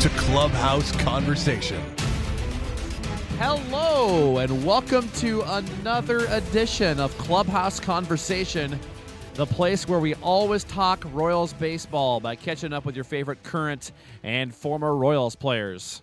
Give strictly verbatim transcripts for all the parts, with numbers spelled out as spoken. to Clubhouse Conversation. Hello, and welcome to another edition of Clubhouse Conversation, the place where we always talk Royals baseball by catching up with your favorite current and former Royals players.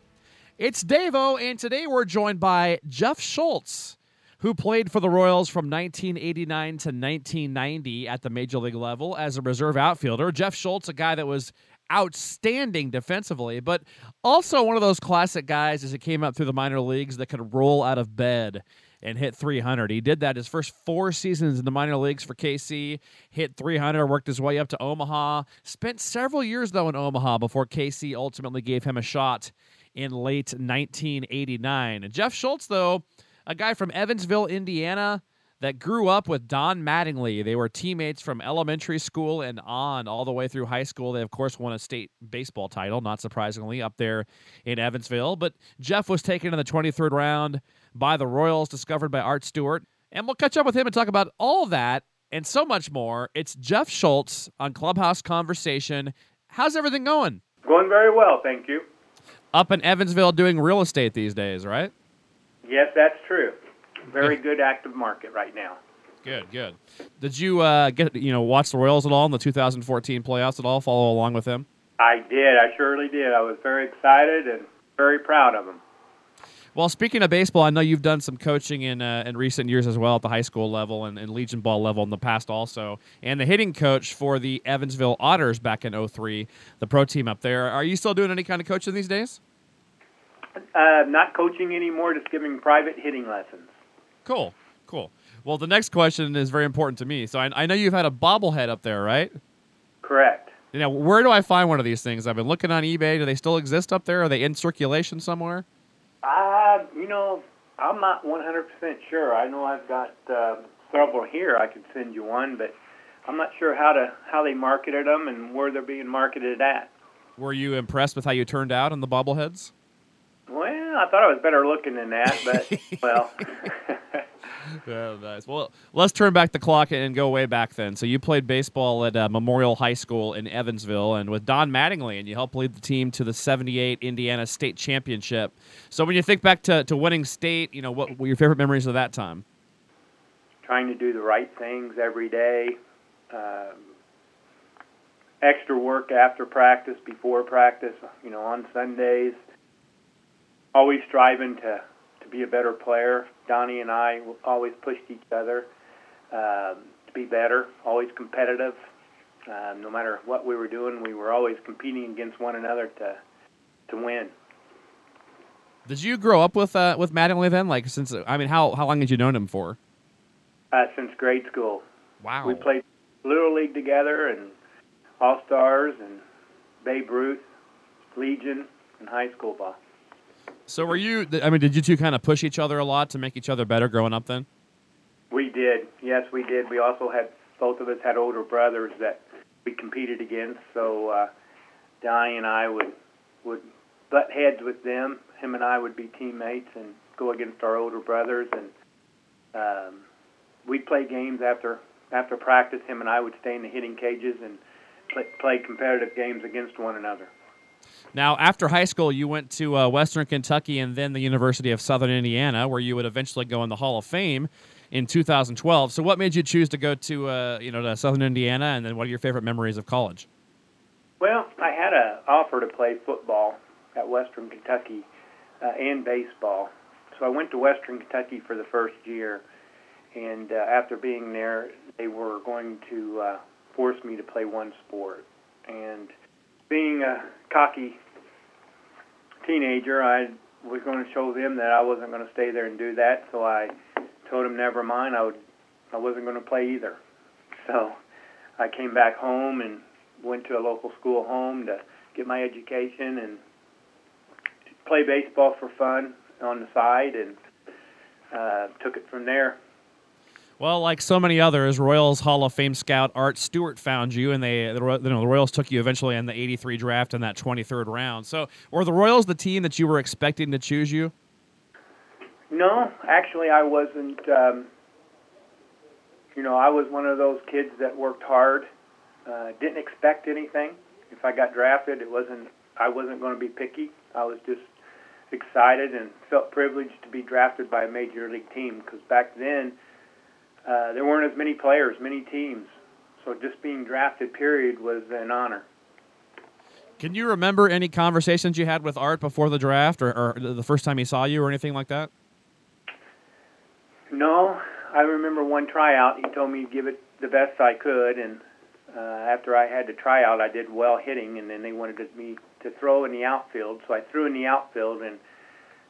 It's Davo, and today we're joined by Jeff Schultz, who played for the Royals from nineteen eighty-nine to nineteen ninety at the Major League level as a reserve outfielder. Jeff Schultz, a guy that was outstanding defensively, but also one of those classic guys as he came up through the minor leagues that could roll out of bed and hit three hundred. He did that his first four seasons in the minor leagues for K C, hit three hundred, worked his way up to Omaha, spent several years, though, in Omaha before K C ultimately gave him a shot in late nineteen eighty-nine. And Jeff Schultz, though, a guy from Evansville, Indiana, that grew up with Don Mattingly. They were teammates from elementary school and on all the way through high school. They, of course, won a state baseball title, not surprisingly, up there in Evansville. But Jeff was taken in the twenty-third round by the Royals, discovered by Art Stewart. And we'll catch up with him and talk about all that and so much more. It's Jeff Schultz on Clubhouse Conversation. How's everything going? Going very well, thank you. Up in Evansville doing real estate these days, right? Yes, that's true. Very good active market right now. Good, good. Did you uh, get you know watch the Royals at all in the two thousand fourteen playoffs at all, follow along with them? I did. I surely did. I was very excited and very proud of them. Well, speaking of baseball, I know you've done some coaching in uh, in recent years as well at the high school level and, and Legion ball level in the past also, and the hitting coach for the Evansville Otters back in oh three, the pro team up there. Are you still doing any kind of coaching these days? Uh, not coaching anymore, just giving private hitting lessons. Cool, cool. Well, the next question is very important to me. So I, I know you've had a bobblehead up there, right? Correct. Now, where do I find one of these things? I've been looking on eBay. Do they still exist up there? Are they in circulation somewhere? Uh, you know, I'm not one hundred percent sure. I know I've got uh, several here. I could send you one, but I'm not sure how to how they marketed them and where they're being marketed at. Were you impressed with how you turned out on the bobbleheads? Well, I thought I was better looking than that, but, well. Oh, nice. Well, let's turn back the clock and go way back then. So you played baseball at uh, Memorial High School in Evansville and with Don Mattingly, and you helped lead the team to the seventy-eight Indiana State Championship. So when you think back to, to winning state, you know, what were your favorite memories of that time? Trying to do the right things every day. Um, extra work after practice, before practice, you know, on Sundays. Always striving to, to be a better player. Donnie and I always pushed each other uh, to be better, always competitive. Uh, no matter what we were doing, we were always competing against one another to to win. Did you grow up with uh, with Mattingly then? Like since I mean, how how long had you known him for? Uh, since grade school. Wow. We played Little League together and All Stars and Babe Ruth, Legion, and high school ball. So were you, I mean, did you two kind of push each other a lot to make each other better growing up then? We did. Yes, we did. We also had, both of us had older brothers that we competed against. So uh, Donnie and I would, would butt heads with them. Him and I would be teammates and go against our older brothers. And um, we'd play games after, after practice. Him and I would stay in the hitting cages and play, play competitive games against one another. Now, after high school, you went to uh, Western Kentucky and then the University of Southern Indiana, where you would eventually go in the Hall of Fame in two thousand twelve. So what made you choose to go to uh, you know to Southern Indiana, and then what are your favorite memories of college? Well, I had an offer to play football at Western Kentucky uh, and baseball. So I went to Western Kentucky for the first year, and uh, after being there, they were going to uh, force me to play one sport. And being a cocky teenager, I was going to show them that I wasn't going to stay there and do that, so I told them never mind, I would, I wasn't going to play either. So I came back home and went to a local school home to get my education and play baseball for fun on the side, and uh, took it from there. Well, like so many others, Royals Hall of Fame scout Art Stewart found you, and they, you know, the Royals took you eventually in the eighty-three draft in that twenty-third round. So were the Royals the team that you were expecting to choose you? No, actually I wasn't. Um, you know, I was one of those kids that worked hard, uh, didn't expect anything. If I got drafted, it wasn't. I wasn't going to be picky. I was just excited and felt privileged to be drafted by a major league team, because back then uh, there weren't as many players, many teams. So just being drafted, period, was an honor. Can you remember any conversations you had with Art before the draft, or, or the first time he saw you or anything like that? No. I remember one tryout. He told me to give it the best I could, and uh, after I had the tryout, I did well hitting, and then they wanted me to throw in the outfield, so I threw in the outfield and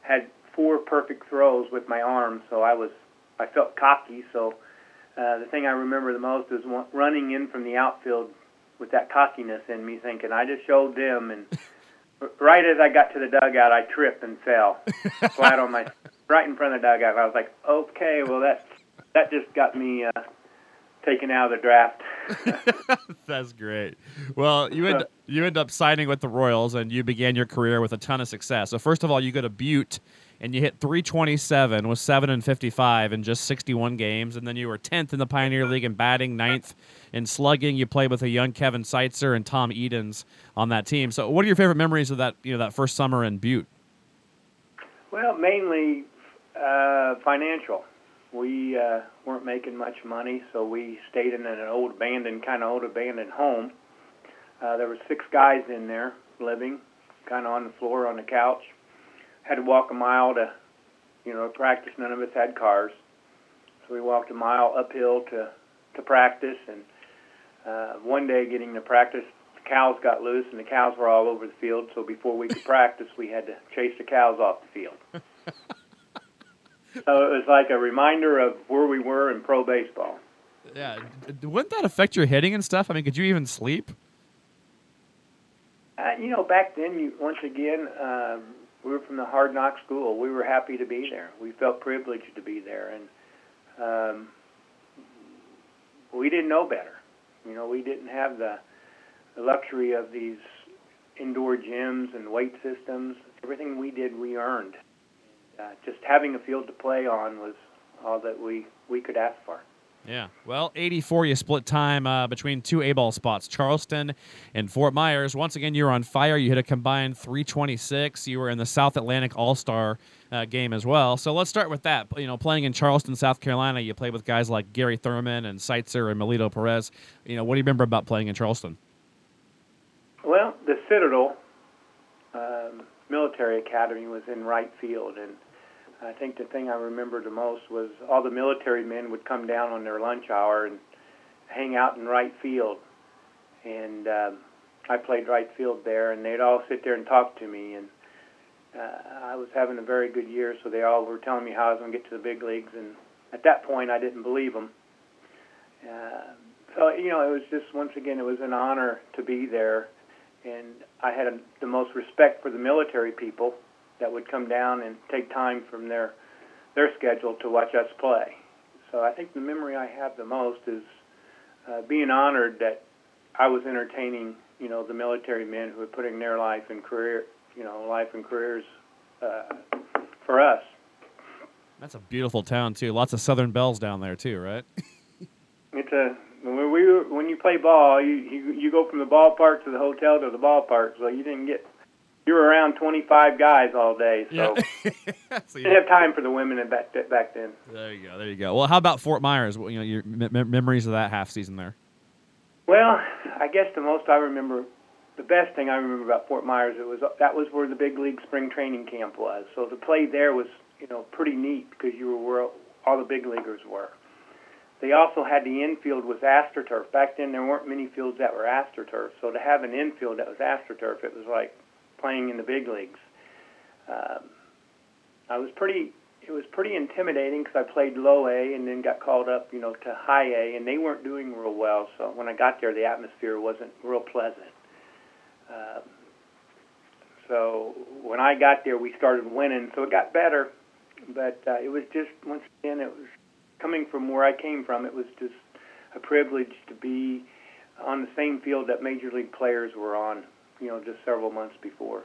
had four perfect throws with my arm, so I was I felt cocky, so uh, the thing I remember the most is running in from the outfield with that cockiness in me, thinking I just showed them, and right as I got to the dugout, I tripped and fell flat on my right in front of the dugout. I was like, okay, well, that's That just got me uh, taken out of the draft. That's great. Well, you end, you end up signing with the Royals, and you began your career with a ton of success. So first of all, you go to Butte, and you hit three twenty-seven with seven and fifty-five in just sixty-one games, and then you were tenth in the Pioneer League in batting, ninth in slugging. You played with a young Kevin Seitzer and Tom Edens on that team. So what are your favorite memories of that, you know, that first summer in Butte? Well, mainly uh, financial. We uh, weren't making much money, so we stayed in an old abandoned, kind of old abandoned home. Uh, there were six guys in there living, kind of on the floor, on the couch. Had to walk a mile to, you know, practice. None of us had cars. So we walked a mile uphill to, to practice. And uh, one day getting to practice, the cows got loose, and the cows were all over the field. So before we could practice, we had to chase the cows off the field. So it was like a reminder of where we were in pro baseball. Yeah. Wouldn't that affect your hitting and stuff? I mean, could you even sleep? Uh, you know, back then, you, once again, uh, we were from the hard knock school. We were happy to be there. We felt privileged to be there. And um, we didn't know better. You know, we didn't have the, the luxury of these indoor gyms and weight systems. Everything we did, we earned. Uh, just having a field to play on was all that we, we could ask for. Yeah. Well, eighty-four, you split time uh, between two A-ball spots, Charleston and Fort Myers. Once again, you were on fire. You hit a combined three twenty-six. You were in the South Atlantic All-Star uh, game as well. So let's start with that. You know, playing in Charleston, South Carolina, you played with guys like Gary Thurman and Seitzer and Melito Perez. You know, what do you remember about playing in Charleston? Well, the Citadel um, Military Academy was in right field, and I think the thing I remember the most was all the military men would come down on their lunch hour and hang out in right field. And um, I played right field there, and they'd all sit there and talk to me. And uh, I was having a very good year, so they all were telling me how I was going to get to the big leagues. And at that point, I didn't believe them. Uh, so, you know, it was just, once again, it was an honor to be there. And I had a, the most respect for the military people that would come down and take time from their their schedule to watch us play. So I think the memory I have the most is uh, being honored that I was entertaining, you know, the military men who were putting their life and career, you know, life and careers uh, for us. That's a beautiful town too. Lots of Southern belles down there too, right? It's a when we were, when you play ball, you, you you go from the ballpark to the hotel to the ballpark, so you didn't get. You were around twenty-five guys all day, so, yeah. So you didn't have time for the women back back then. There you go, there you go. Well, how about Fort Myers? Well, you know, your me- memories of that half season there. Well, I guess the most I remember, the best thing I remember about Fort Myers, it was that was where the big league spring training camp was. So to play there was, you know, pretty neat because you were where all the big leaguers were. They also had the infield was AstroTurf. Back then, there weren't many fields that were AstroTurf. So to have an infield that was AstroTurf, it was like playing in the big leagues. Um, I was pretty, it was pretty intimidating because I played low A and then got called up, you know, to high A, and they weren't doing real well. So when I got there, the atmosphere wasn't real pleasant. Um, So when I got there, we started winning, so it got better. But uh, it was just, once again, it was coming from where I came from, it was just a privilege to be on the same field that Major League players were on, you know, just several months before.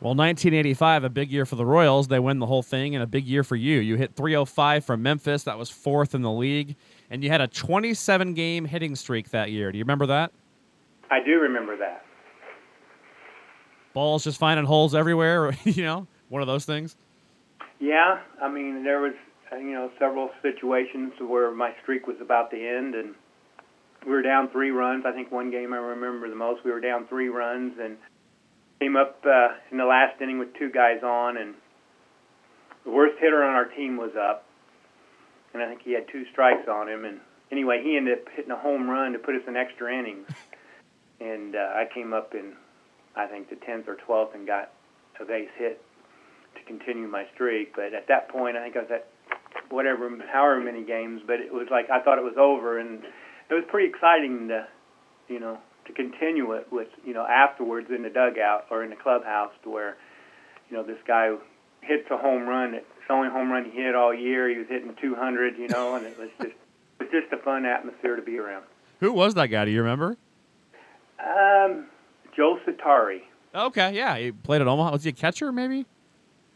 Well, nineteen eighty-five, a big year for the Royals. They win the whole thing, and a big year for you. You hit three oh five from Memphis. That was fourth in the league. And you had a twenty-seven game hitting streak that year. Do you remember that? I do remember that. Balls just finding holes everywhere, you know, one of those things? Yeah. I mean, there was, you know, several situations where my streak was about to end, and we were down three runs. I think one game I remember the most, we were down three runs, and came up uh, in the last inning with two guys on, and the worst hitter on our team was up, and I think he had two strikes on him. And anyway, he ended up hitting a home run to put us in extra innings, and uh, I came up in, I think, the tenth or twelfth and got a base hit to continue my streak. But at that point, I think I was at whatever, however many games, but it was like I thought it was over, and it was pretty exciting to, you know, to continue it with, you know, afterwards in the dugout or in the clubhouse to where, you know, this guy hits a home run. It's the only home run he hit all year. He was hitting two hundred, you know, and it was just it was just a fun atmosphere to be around. Who was that guy? Do you remember? Um, Joe Satari. Okay, yeah. He played at Omaha. Was he a catcher, maybe?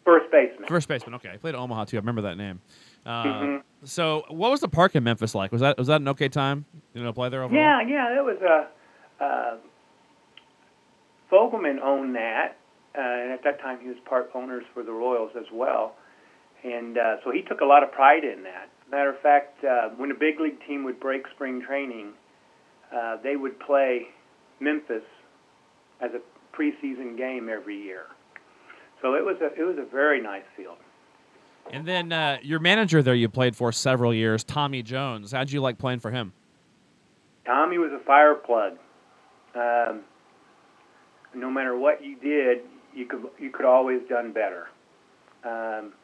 First baseman. First baseman, okay. He played at Omaha, too. I remember that name. Uh, mm-hmm. So what was the park in Memphis like? Was that was that an okay time? You know, play there over Yeah, home? yeah. It was a... Uh, Fogelman owned that, uh, and at that time he was part owners for the Royals as well, and uh, so he took a lot of pride in that. Matter of fact, uh, when a big league team would break spring training, uh, they would play Memphis as a preseason game every year. So it was a it was a very nice field. And then uh, your manager there you played for several years, Tommy Jones. How'd you like playing for him? Tommy was a fireplug. Um, no matter what you did, you could you could always done better. Um,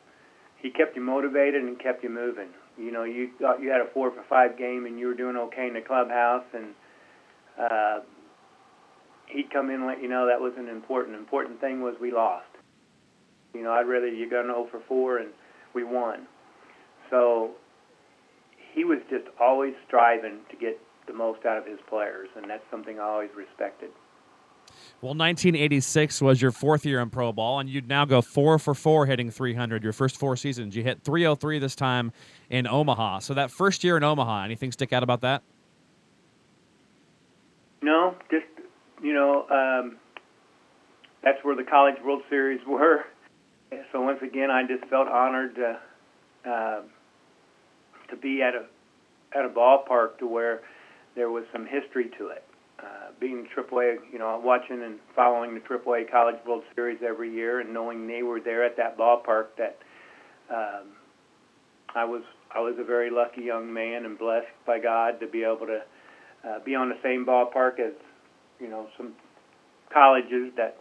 he kept you motivated and kept you moving. You know, you thought you had a four for five game and you were doing okay in the clubhouse, and uh, he'd come in and let you know that wasn't important. Important thing was we lost. You know, I'd rather you go zero for four and we won. So he was just always striving to get the most out of his players, and that's something I always respected. Well, nineteen eighty-six was your fourth year in pro ball, and you'd now go four for four hitting three hundred your first four seasons. You hit three oh three this time in Omaha. So that first year in Omaha, anything stick out about that? No, just, you know, um, that's where the College World Series were. So once again, I just felt honored to, uh, to be at a, at a ballpark to where there was some history to it. Uh, being triple A, you know, watching and following the triple A College World Series every year and knowing they were there at that ballpark, that um, I was I was a very lucky young man and blessed by God to be able to uh, be on the same ballpark as, you know, some colleges that,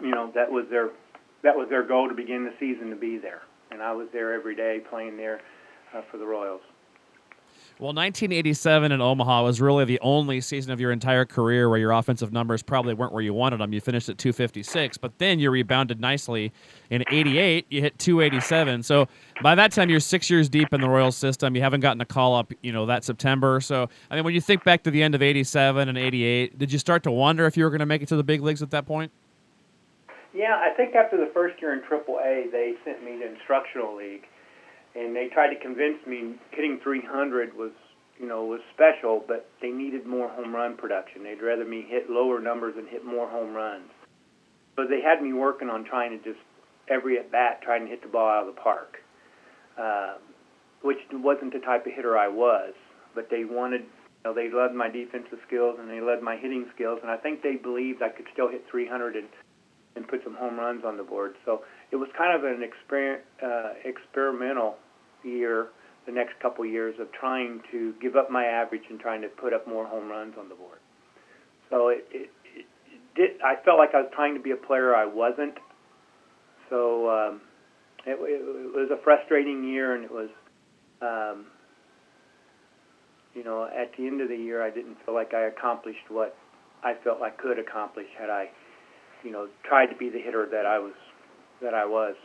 you know, that was their that was their goal to begin the season to be there. And I was there every day playing there uh, for the Royals. Well, nineteen eighty-seven in Omaha was really the only season of your entire career where your offensive numbers probably weren't where you wanted them. You finished at two fifty-six, but then you rebounded nicely in eighty-eight. You hit two eighty-seven. So by that time, you're six years deep in the Royals system. You haven't gotten a call-up, you know, that September. So, I mean, when you think back to the end of eighty-seven and eighty-eight, did you start to wonder if you were going to make it to the big leagues at that point? Yeah, I think after the first year in triple A, they sent me to instructional league. And they tried to convince me hitting three hundred was, you know, was special, but they needed more home run production. They'd rather me hit lower numbers and hit more home runs. So they had me working on trying to just, every at-bat, trying to hit the ball out of the park, uh, which wasn't the type of hitter I was. But they wanted, you know, they loved my defensive skills and they loved my hitting skills, and I think they believed I could still hit three hundred and, and put some home runs on the board. So it was kind of an exper- uh, experimental year, the next couple years, of trying to give up my average and trying to put up more home runs on the board. So it, it, it did. I felt like I was trying to be a player I wasn't. So um, it, it was a frustrating year, and it was, um, you know, at the end of the year, I didn't feel like I accomplished what I felt I could accomplish had I, you know, tried to be the hitter that I was. That I was.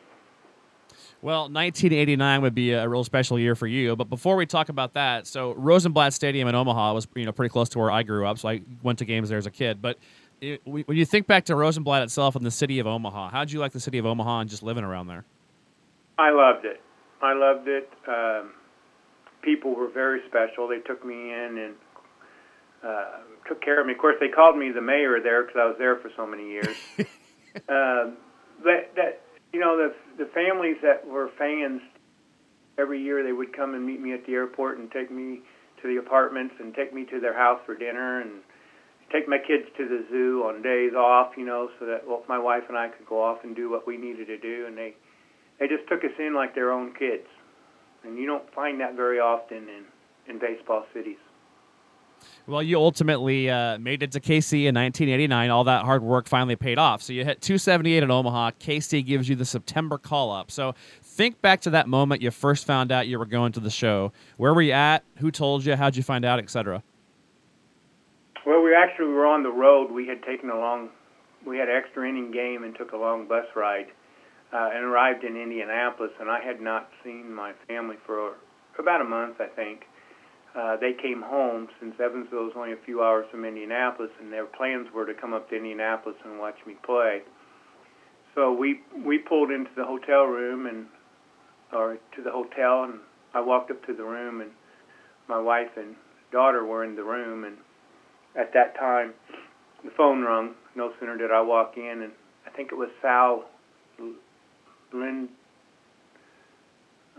Well, nineteen eighty-nine would be a real special year for you. But before we talk about that, so Rosenblatt Stadium in Omaha was, you know, pretty close to where I grew up, so I went to games there as a kid. But it, when you think back to Rosenblatt itself and the city of Omaha, how did you like the city of Omaha and just living around there? I loved it. I loved it. Um, people were very special. They took me in and uh, took care of me. Of course, they called me the mayor there because I was there for so many years. uh, that that. You know, the the families that were fans, every year they would come and meet me at the airport and take me to the apartments and take me to their house for dinner and take my kids to the zoo on days off, you know, so that well, my wife and I could go off and do what we needed to do. And they, they just took us in like their own kids. And you don't find that very often in, in baseball cities. Well, you ultimately uh, made it to K C in nineteen eighty-nine. All that hard work finally paid off. So you hit two seventy-eight in Omaha. K C gives you the September call-up. So think back to that moment you first found out you were going to the show. Where were you at? Who told you? How'd you find out, et cetera? Well, we actually were on the road. We had taken a long – we had an extra inning game and took a long bus ride uh, and arrived in Indianapolis, and I had not seen my family for about a month, I think. Uh, they came home since Evansville was only a few hours from Indianapolis, and their plans were to come up to Indianapolis and watch me play. So we we pulled into the hotel room and or to the hotel, and I walked up to the room, and my wife and daughter were in the room, and at that time the phone rung. No sooner did I walk in, and I think it was Sal Lindo.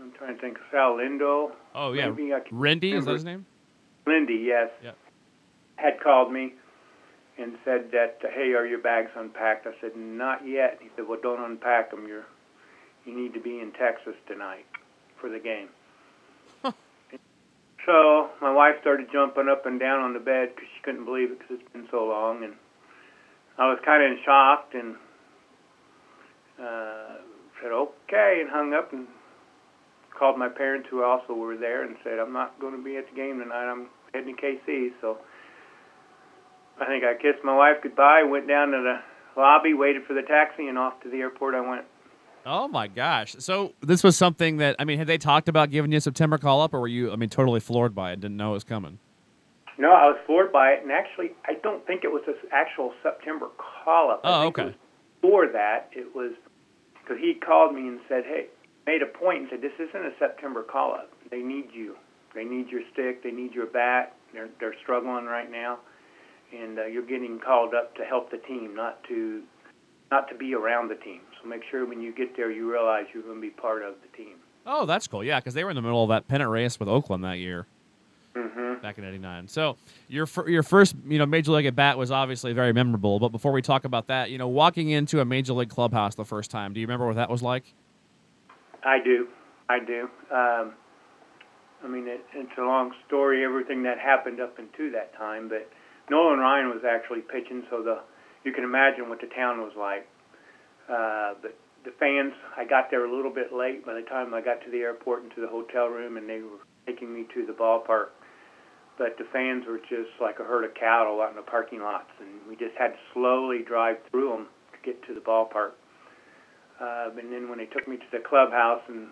I'm trying to think of Sal Lindo. Oh, yeah. Rendy, is that his name? Lindy, yes. Yeah. Had called me and said that, hey, are your bags unpacked? I said, not yet. He said, well, don't unpack them. You're, you need to be in Texas tonight for the game. Huh. So my wife started jumping up and down on the bed because she couldn't believe it because it's been so long. And I was kind of shocked and uh, said, okay, and hung up and called my parents, who also were there, and said, I'm not going to be at the game tonight. I'm heading to K C. So I think I kissed my wife goodbye, went down to the lobby, waited for the taxi, and off to the airport I went. Oh, my gosh. So this was something that, I mean, had they talked about giving you a September call-up, or were you, I mean, totally floored by it, didn't know it was coming? No, I was floored by it, and actually I don't think it was an actual September call-up. Oh, I think okay. It was before that, it was because he called me and said, hey, made a point and said, this isn't a September call-up. They need you. They need your stick. They need your bat. They're, they're struggling right now. And uh, you're getting called up to help the team, not to not to be around the team. So make sure when you get there you realize you're going to be part of the team. Oh, that's cool. Yeah, because they were in the middle of that pennant race with Oakland that year. Mm-hmm. Back in eighty-nine. So your your first, you know, major league at bat was obviously very memorable. But before we talk about that, you know, walking into a major league clubhouse the first time, do you remember what that was like? I do. I do. Um, I mean, it, it's a long story, everything that happened up until that time, but Nolan Ryan was actually pitching, so the you can imagine what the town was like. Uh, but the fans, I got there a little bit late by the time I got to the airport and to the hotel room, and they were taking me to the ballpark. But the fans were just like a herd of cattle out in the parking lots, and we just had to slowly drive through them to get to the ballpark. Uh, and then when they took me to the clubhouse and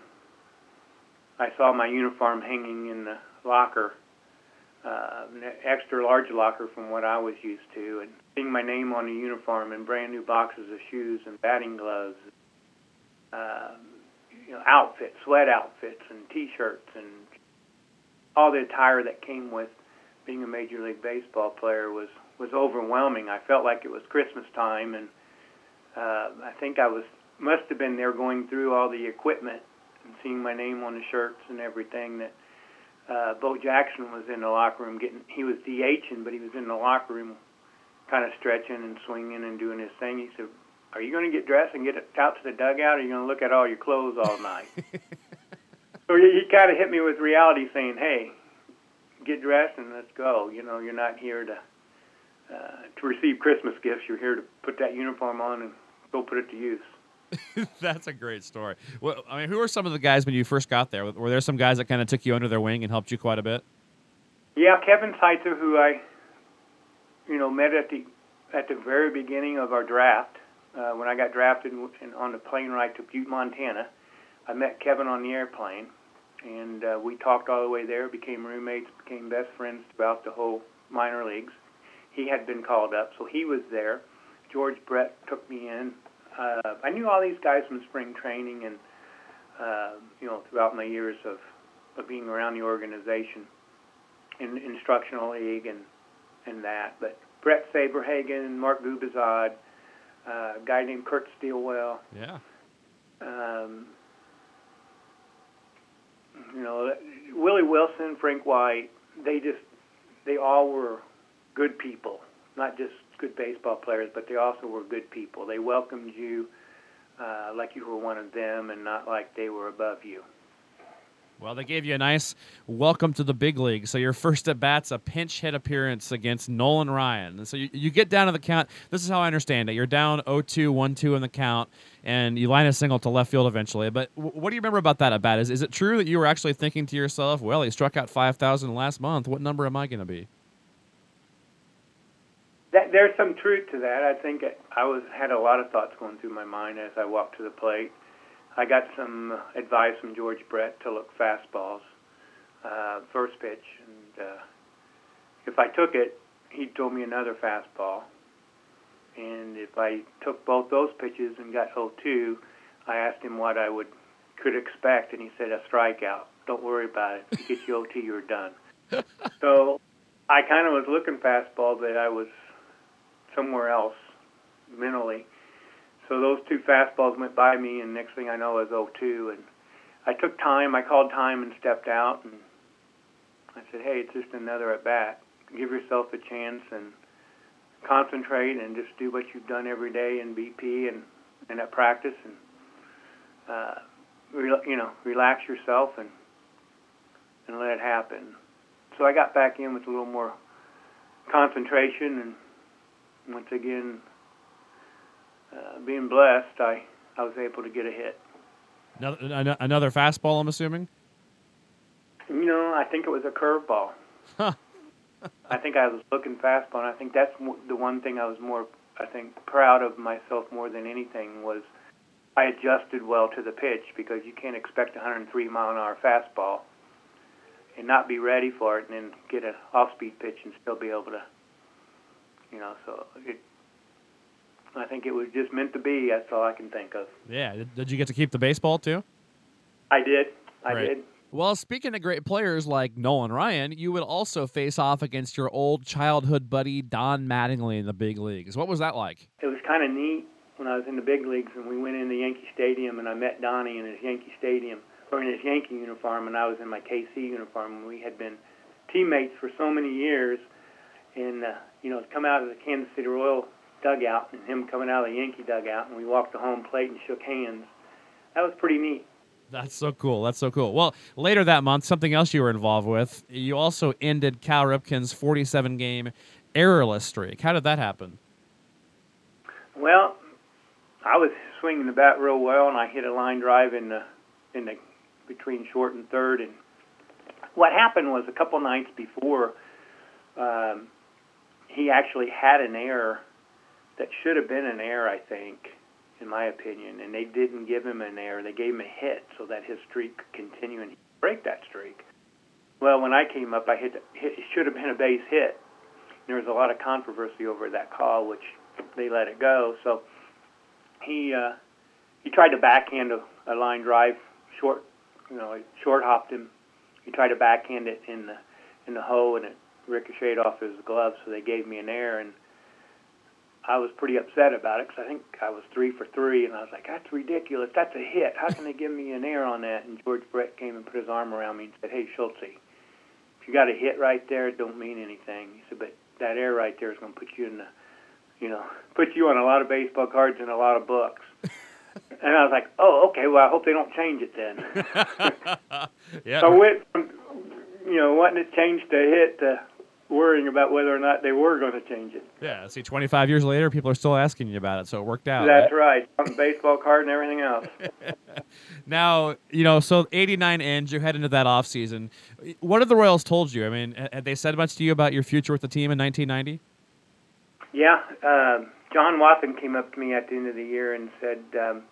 I saw my uniform hanging in the locker, uh, an extra large locker from what I was used to, and seeing my name on the uniform and brand new boxes of shoes and batting gloves, uh, you know, outfits, sweat outfits and T-shirts and all the attire that came with being a Major League Baseball player was, was overwhelming. I felt like it was Christmas time, and uh, I think I was must have been there going through all the equipment and seeing my name on the shirts and everything that uh, Bo Jackson was in the locker room getting. He was DHing, but he was in the locker room kind of stretching and swinging and doing his thing. He said, are you going to get dressed and get out to the dugout, or are you going to look at all your clothes all night? So he, he kind of hit me with reality saying, hey, get dressed and let's go. You know, you're not here to uh, to receive Christmas gifts. You're here to put that uniform on and go put it to use. That's a great story. Well, I mean, who were some of the guys when you first got there? Were there some guys that kind of took you under their wing and helped you quite a bit? Yeah, Kevin Seitzer, who I, you know, met at the at the very beginning of our draft, uh, when I got drafted and on the plane ride to Butte, Montana, I met Kevin on the airplane, and uh, we talked all the way there, became roommates, became best friends throughout the whole minor leagues. He had been called up, so he was there. George Brett took me in. Uh, I knew all these guys from spring training and, uh, you know, throughout my years of, of being around the organization in instructional league and, and that. But Brett Saberhagen, Mark Gubazad, uh, a guy named Kurt Steelwell. Yeah. Um, you know, Willie Wilson, Frank White, they just, they all were good people, not just good baseball players, but they also were good people. They welcomed you uh, like you were one of them and not like they were above you. Well, they gave you a nice welcome to the big league. So your first at-bat's a pinch hit appearance against Nolan Ryan. And so you, you get down to the count. This is how I understand it. You're down oh two, one two in the count, and you line a single to left field eventually. But w- what do you remember about that at-bat? Is, is it true that you were actually thinking to yourself, well, he struck out five thousand last month. What number am I going to be? That, there's some truth to that. I think I was had a lot of thoughts going through my mind as I walked to the plate. I got some advice from George Brett to look fastballs, uh, first pitch, and uh, if I took it, he told me another fastball, and if I took both those pitches and got oh two, I asked him what I would could expect, and he said a strikeout. Don't worry about it. If you get you oh two, you're done. So I kind of was looking fastball, but I was somewhere else mentally. So those two fastballs went by me, and next thing I know, I was oh two. And I took time. I called time and stepped out, and I said, hey, it's just another at-bat. Give yourself a chance and concentrate and just do what you've done every day in B P and, and at practice and, uh, re- you know, relax yourself and and let it happen. So I got back in with a little more concentration, and once again, Uh, being blessed, I, I was able to get a hit. Another, another fastball, I'm assuming? You know, I think it was a curveball. I think I was looking fastball, and I think that's the one thing I was more, I think, proud of myself more than anything was I adjusted well to the pitch because you can't expect a one oh three mile an hour fastball and not be ready for it and then get an off-speed pitch and still be able to, you know, so it I think it was just meant to be. That's all I can think of. Yeah. Did you get to keep the baseball, too? I did. I right. did. Well, speaking of great players like Nolan Ryan, you would also face off against your old childhood buddy, Don Mattingly, in the big leagues. What was that like? It was kind of neat when I was in the big leagues, and we went into Yankee Stadium, and I met Donnie in his Yankee Stadium, or in his Yankee uniform, and I was in my K C uniform, and we had been teammates for so many years, and, uh, you know, to come out of the Kansas City Royal dugout and him coming out of the Yankee dugout, and we walked to home plate and shook hands. That was pretty neat. That's so cool. That's so cool. Well, later that month, something else you were involved with, you also ended Cal Ripken's forty-seven game errorless streak. How did that happen? Well, I was swinging the bat real well, and I hit a line drive in the, in the between short and third. And what happened was a couple nights before, um, he actually had an error that should have been an error, I think, in my opinion, and they didn't give him an error. They gave him a hit so that his streak could continue and break that streak. Well, when I came up, I hit, hit it should have been a base hit. And there was a lot of controversy over that call, which they let it go. So he uh, he tried to backhand a, a line drive short, you know, short hopped him. He tried to backhand it in the in the hole, and it ricocheted off his glove. So they gave me an error, and I was pretty upset about it because I think I was three for three, and I was like, that's ridiculous. That's a hit. How can they give me an error on that? And George Brett came and put his arm around me and said, hey, Schultzy, if you got a hit right there, it don't mean anything. He said, but that error right there is going to put you in the, you know, put you on a lot of baseball cards and a lot of books. And I was like, oh, okay, well, I hope they don't change it then. Yeah. So I went from, you know, wanting to change the hit to worrying about whether or not they were going to change it. Yeah, see, twenty-five years later, people are still asking you about it, so it worked out. That's right, right. On the baseball card and everything else. Now, you know, so eighty-nine ends, you head into that offseason. What have the Royals told you? I mean, had they said much to you about your future with the team in nineteen ninety? Yeah, uh, John Wapen came up to me at the end of the year and said, um,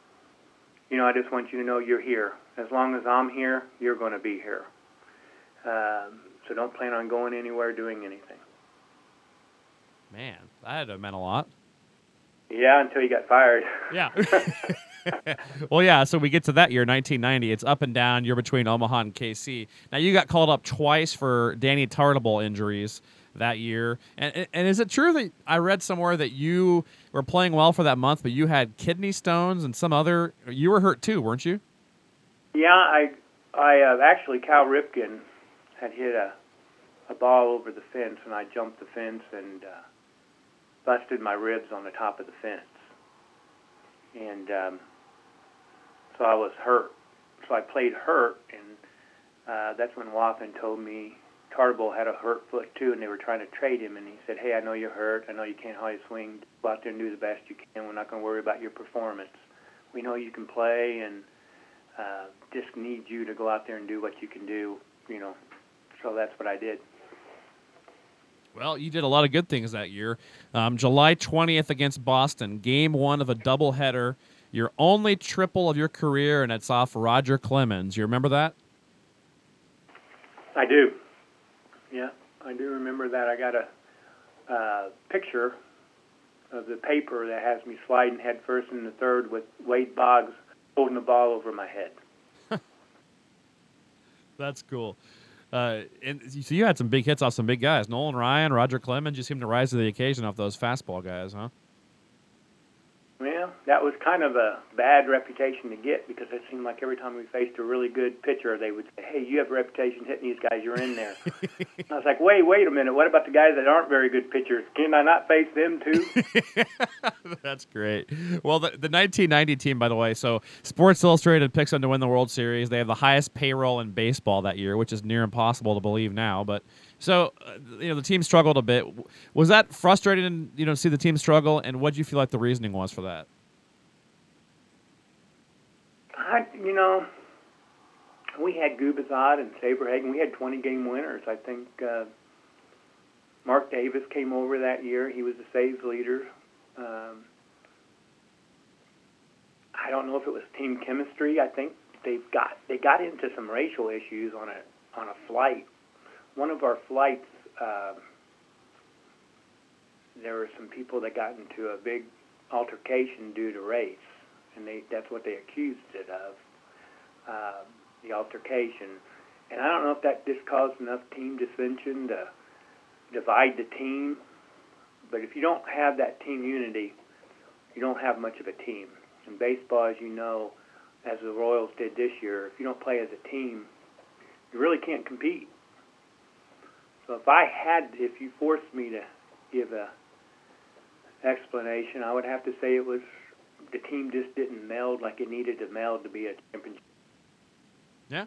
you know, I just want you to know you're here. As long as I'm here, you're going to be here. Um, so don't plan on going anywhere doing anything. Man, that meant a lot. Yeah, until you got fired. Yeah. Well, yeah, so we get to that year, nineteen ninety. It's up and down. You're between Omaha and K C. Now, you got called up twice for Danny Tartabull injuries that year. And, and is it true that I read somewhere that you were playing well for that month, but you had kidney stones and some other – you were hurt too, weren't you? Yeah, I I uh, actually, Cal Ripken had hit a, a ball over the fence, and I jumped the fence and uh, busted my ribs on the top of the fence. And um, so I was hurt. So I played hurt, and uh, that's when Wapen told me Tartabull had a hurt foot too, and they were trying to trade him, and he said, hey, I know you're hurt. I know you can't hardly swing. Go out there and do the best you can. We're not going to worry about your performance. We know you can play, and uh, just need you to go out there and do what you can do, you know. So that's what I did. Well, you did a lot of good things that year. Um, July twentieth against Boston, game one of a doubleheader, your only triple of your career, and it's off Roger Clemens. You remember that? I do. Yeah, I do remember that. I got a uh, picture of the paper that has me sliding head first in the third with Wade Boggs holding the ball over my head. That's cool. Uh, and so you had some big hits off some big guys. Nolan Ryan, Roger Clemens, you seemed to rise to the occasion off those fastball guys, huh? Well, that was kind of a bad reputation to get because it seemed like every time we faced a really good pitcher, they would say, hey, you have a reputation hitting these guys, you're in there. I was like, wait, wait a minute, what about the guys that aren't very good pitchers? Can I not face them too? That's great. Well, the, the nineteen ninety team, by the way, so Sports Illustrated picks them to win the World Series. They have the highest payroll in baseball that year, which is near impossible to believe now, but... So, uh, you know, the team struggled a bit. Was that frustrating, you know, to see the team struggle, and what did you feel like the reasoning was for that? I, you know, we had Gubazad and Saberhagen. We had twenty-game winners. I think uh, Mark Davis came over that year. He was the saves leader. Um, I don't know if it was team chemistry. I think they've got they got into some racial issues on a on a flight. One of our flights, um, there were some people that got into a big altercation due to race, and they, that's what they accused it of, uh, the altercation. And I don't know if that just caused enough team dissension to divide the team, but if you don't have that team unity, you don't have much of a team. In baseball, as you know, as the Royals did this year, if you don't play as a team, you really can't compete. So if I had, if you forced me to give a explanation, I would have to say it was the team just didn't meld like it needed to meld to be a championship. Yeah.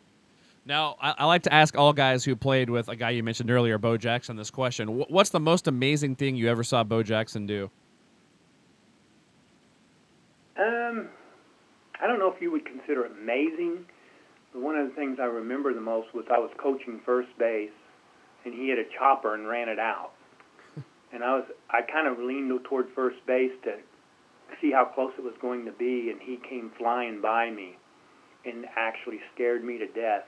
Now, I, I like to ask all guys who played with a guy you mentioned earlier, Bo Jackson, this question. W- what's the most amazing thing you ever saw Bo Jackson do? Um, I don't know if you would consider it amazing, but one of the things I remember the most was I was coaching first base, and he hit a chopper and ran it out. And I was I kind of leaned toward first base to see how close it was going to be, and he came flying by me and actually scared me to death.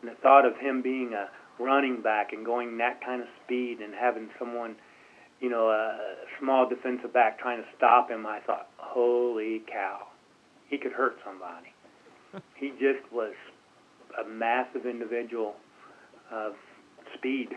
And the thought of him being a running back and going that kind of speed and having someone, you know, a small defensive back trying to stop him, I thought, holy cow, he could hurt somebody. He just was a massive individual of speed.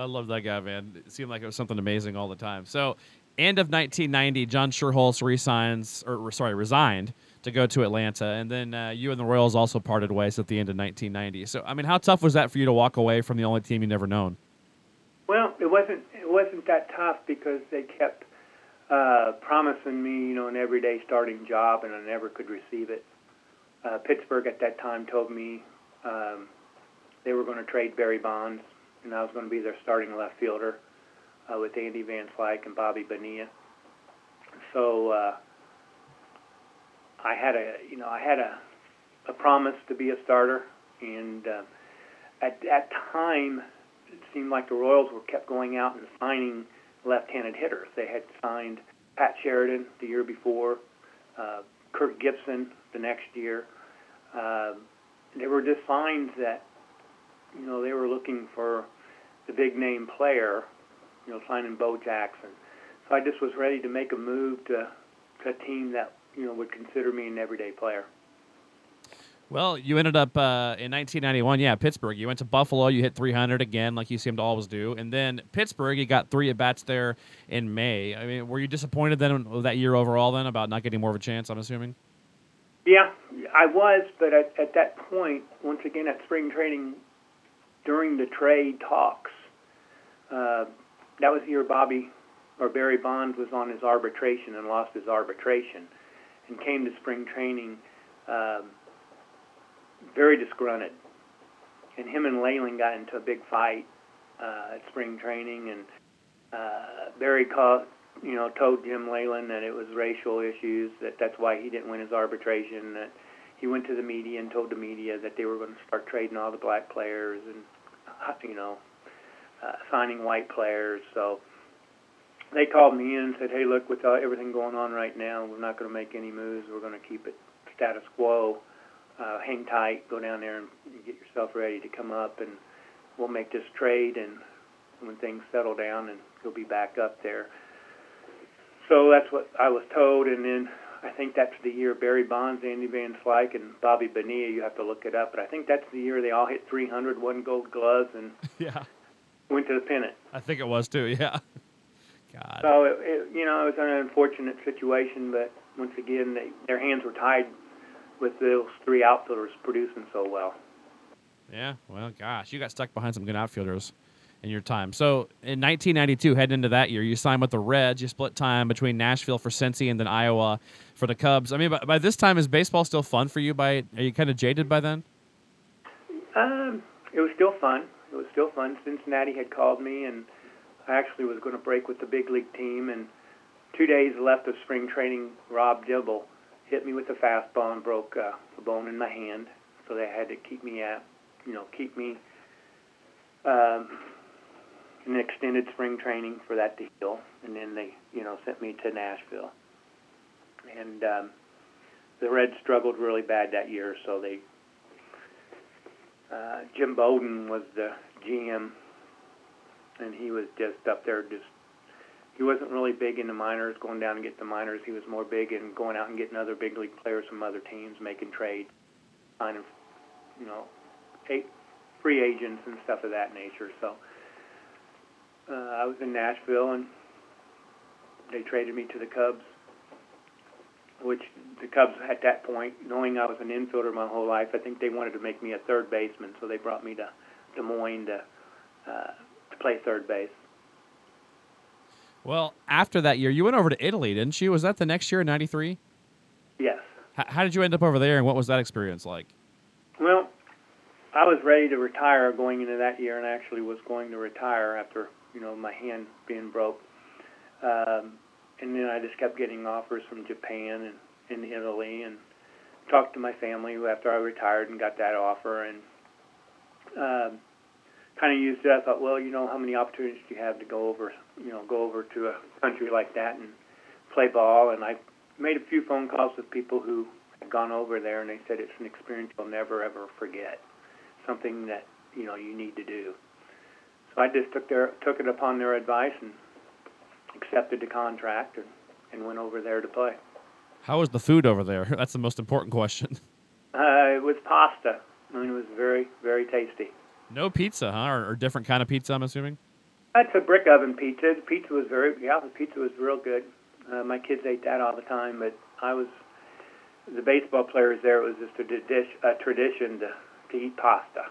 I love that guy, man. It seemed like it was something amazing all the time. So, end of nineteen ninety, John Scherholz resigns, or sorry, resigned to go to Atlanta, and then uh, you and the Royals also parted ways at the end of nineteen ninety. So, I mean, how tough was that for you to walk away from the only team you'd ever known? Well, it wasn't. It wasn't that tough because they kept uh, promising me, you know, an everyday starting job, and I never could receive it. Uh, Pittsburgh at that time told me. Um, They were going to trade Barry Bonds, and I was going to be their starting left fielder uh, with Andy Van Slyke and Bobby Bonilla. So uh, I had a, you know, I had a, a promise to be a starter, and uh, at that time, it seemed like the Royals were kept going out and signing left-handed hitters. They had signed Pat Sheridan the year before, uh, Kirk Gibson the next year. Uh, there were just signs that, you know, they were looking for the big-name player, you know, signing Bo Jackson. So I just was ready to make a move to, to a team that, you know, would consider me an everyday player. Well, you ended up uh, in nineteen ninety-one, yeah, Pittsburgh. You went to Buffalo, you hit three hundred again, like you seem to always do, and then Pittsburgh, you got three at-bats there in May. I mean, were you disappointed then that year overall then about not getting more of a chance, I'm assuming? Yeah, I was, but at, at that point, once again at spring training, during the trade talks, uh, that was the year Bobby or Barry Bonds was on his arbitration and lost his arbitration and came to spring training um, very disgruntled, and him and Leyland got into a big fight uh, at spring training, and uh, Barry called, you know, told Jim Leyland that it was racial issues, that that's why he didn't win his arbitration, that he went to the media and told the media that they were going to start trading all the black players and, you know, uh, signing white players. So they called me in and said, hey, look, with everything going on right now, we're not going to make any moves. We're going to keep it status quo. Uh, hang tight, go down there and get yourself ready to come up, and we'll make this trade, and when things settle down, and you'll be back up there. So that's what I was told, and then I think that's the year Barry Bonds, Andy Van Slyke, and Bobby Bonilla, you have to look it up, but I think that's the year they all hit three hundred, won gold gloves, and yeah. went to the pennant. I think it was too, yeah. God. So, it, it, you know, it was an unfortunate situation, but once again, they, their hands were tied with those three outfielders producing so well. Yeah, well, gosh, you got stuck behind some good outfielders in your time. So in nineteen ninety-two, heading into that year, you signed with the Reds. You split time between Nashville for Cincy and then Iowa for the Cubs. I mean, by, by this time, is baseball still fun for you? By Are you kind of jaded by then? Um, it was still fun. It was still fun. Cincinnati had called me, and I actually was going to break with the big league team. And two days left of spring training, Rob Dibble hit me with a fastball and broke uh, a bone in my hand, so they had to keep me at, you know, keep me um, in extended spring training for that to heal, and then they, you know, sent me to Nashville. And um, the Reds struggled really bad that year, so they, uh, Jim Bowden was the G M, and he was just up there just, he wasn't really big in the minors, going down and getting the minors. He was more big in going out and getting other big league players from other teams, making trades, signing, you know, free agents and stuff of that nature. So uh, I was in Nashville, and they traded me to the Cubs, which the Cubs at that point, knowing I was an infielder my whole life, I think they wanted to make me a third baseman, so they brought me to Des Moines to, uh, to play third base. Well, after that year, you went over to Italy, didn't you? Was that the next year in ninety-three? Yes. H- how did you end up over there, and what was that experience like? Well, I was ready to retire going into that year, and I actually was going to retire after, you know, my hand being broke. Um, and then I just kept getting offers from Japan and, and Italy, and talked to my family after I retired and got that offer, and um, kind of used it. I thought, well, you know, how many opportunities do you have to go over, you know, go over to a country like that and play ball? And I made a few phone calls with people who had gone over there, and they said it's an experience you'll never, ever forget, something that, you know, you need to do. So I just took their took it upon their advice and accepted the contract and, and went over there to play. How was the food over there? That's the most important question. Uh, it was pasta. I mean, it was very, very tasty. No pizza, huh? Or, or different kind of pizza, I'm assuming? That's a brick oven pizza. The pizza was very, yeah, the pizza was real good. Uh, my kids ate that all the time, but I was, the baseball players there, it was just a, dish, a tradition to, to eat pasta.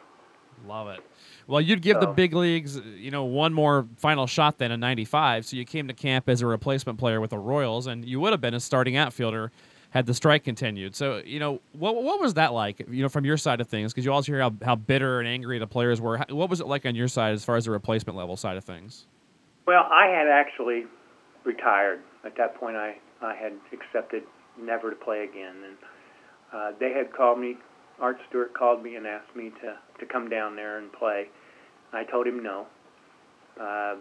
Love it. Well, you'd give so. the big leagues, you know, one more final shot then in ninety-five, so you came to camp as a replacement player with the Royals, and you would have been a starting outfielder had the strike continued. So, you know, what what was that like, you know, from your side of things? Because you always hear how, how bitter and angry the players were. How, what was it like on your side as far as the replacement level side of things? Well, I had actually retired. At that point, I, I had accepted never to play again. And uh, they had called me, Art Stewart called me and asked me to, to come down there and play. I told him no. Uh,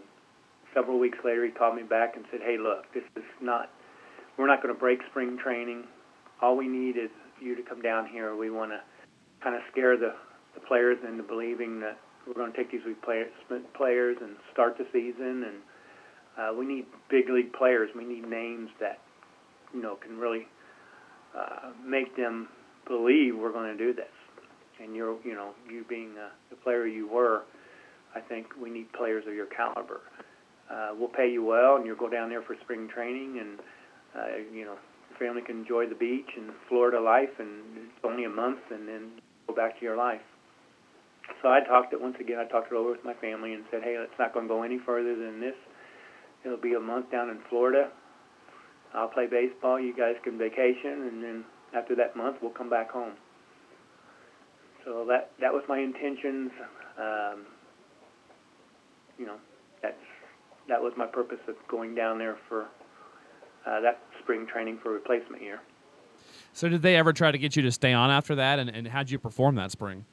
several weeks later, he called me back and said, hey, look, this is not, we're not going to break spring training. All we need is you to come down here. We want to kind of scare the, the players into believing that we're going to take these replacement players and start the season. And uh, we need big league players. We need names that, you know, can really uh, make them believe we're going to do this. And you're, you know, you being uh, the player you were, I think we need players of your caliber. Uh, we'll pay you well, and you'll go down there for spring training, and uh, you know, your family can enjoy the beach and Florida life, and it's only a month, and then go back to your life. So I talked it once again. I talked it over with my family and said, hey, it's not going to go any further than this. It'll be a month down in Florida. I'll play baseball. You guys can vacation, and then after that month, we'll come back home. So that that was my intentions. Um, you know, that's that was my purpose of going down there for uh, that spring training for replacement year. So did they ever try to get you to stay on after that, and, and how did you perform that spring?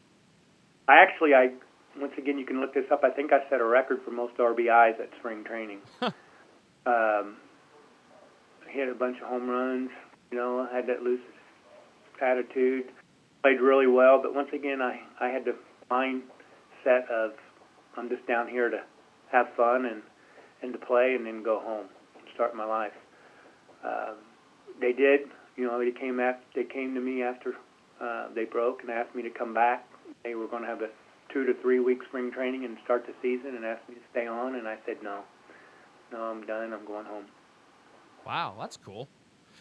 I actually, I once again, you can look this up. I think I set a record for most R B Is at spring training. um, I hit a bunch of home runs. You know, I had that loose attitude. Played really well, but once again, I, I had the mindset of I'm just down here to have fun and, and to play and then go home and start my life. Uh, they did, you know, they came after, they came to me after uh, they broke and asked me to come back. They were going to have a two to three week spring training and start the season and asked me to stay on, and I said no. No, I'm done. I'm going home. Wow, that's cool.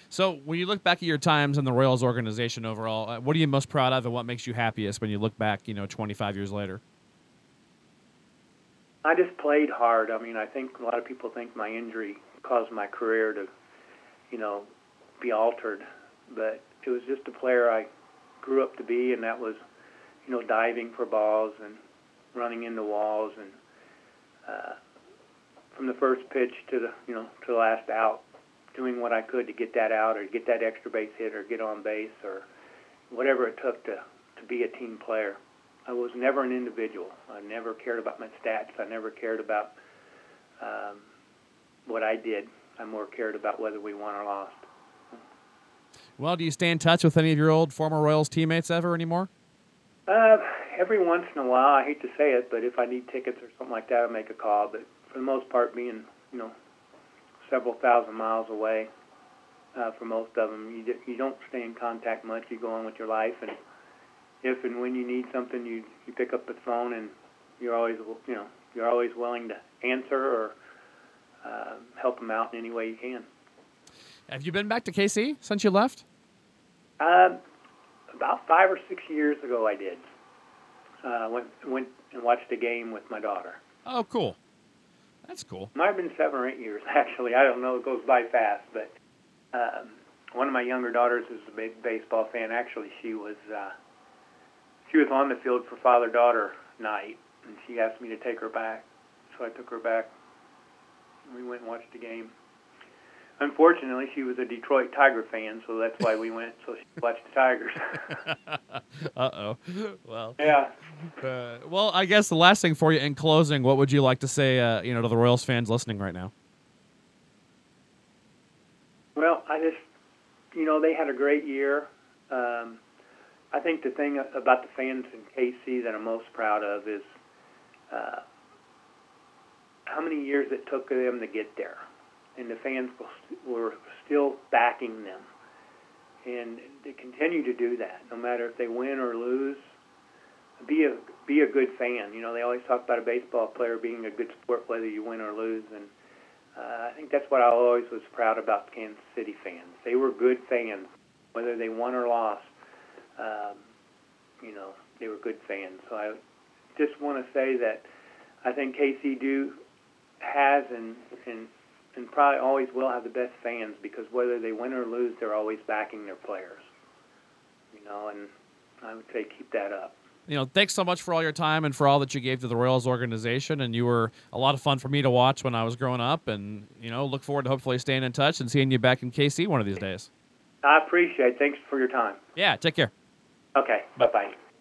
So when you look back at your times in the Royals organization overall, what are you most proud of, and what makes you happiest when you look back, you know, twenty-five years later? I just played hard. I mean, I think a lot of people think my injury caused my career to, you know, be altered. But it was just the player I grew up to be, and that was, you know, diving for balls and running into walls and uh, from the first pitch to the, you know, to the last out, doing what I could to get that out or get that extra base hit or get on base or whatever it took to, to be a team player. I was never an individual. I never cared about my stats. I never cared about um, what I did. I more cared about whether we won or lost. Well, do you stay in touch with any of your old former Royals teammates ever anymore? Uh, every once in a while. I hate to say it, but if I need tickets or something like that, I make a call. But for the most part, being, you know, several thousand miles away uh, for most of them. You, d- you don't stay in contact much. You go on with your life, and if and when you need something, you you pick up the phone, and you're always you know you're always willing to answer or uh, help them out in any way you can. Have you been back to K C since you left? Uh, about five or six years ago, I did. Uh, went went and watched a game with my daughter. Oh, cool. That's cool. It might have been seven or eight years, actually. I don't know. It goes by fast. But um, one of my younger daughters is a big baseball fan. Actually, she was uh, she was on the field for father-daughter night, and she asked me to take her back. So I took her back. We went and watched the game. Unfortunately, she was a Detroit Tiger fan, so that's why we went. So she watched the Tigers. Uh-oh. Well. Yeah. Uh, well, I guess the last thing for you in closing, what would you like to say, uh, you know, to the Royals fans listening right now? Well, I just, you know, they had a great year. Um, I think the thing about the fans in K C that I'm most proud of is uh, how many years it took them to get there. And the fans were still backing them. And they continue to do that, no matter if they win or lose. Be a be a good fan. You know, they always talk about a baseball player being a good sport, whether you win or lose. And uh, I think that's what I always was proud about Kansas City fans. They were good fans, whether they won or lost. Um, you know, they were good fans. So I just want to say that I think K C do has and and. and probably always will have the best fans, because whether they win or lose, they're always backing their players. You know, and I would say keep that up. You know, thanks so much for all your time and for all that you gave to the Royals organization, and you were a lot of fun for me to watch when I was growing up, and, you know, look forward to hopefully staying in touch and seeing you back in K C one of these days. I appreciate it. Thanks for your time. Yeah, take care. Okay, bye-bye.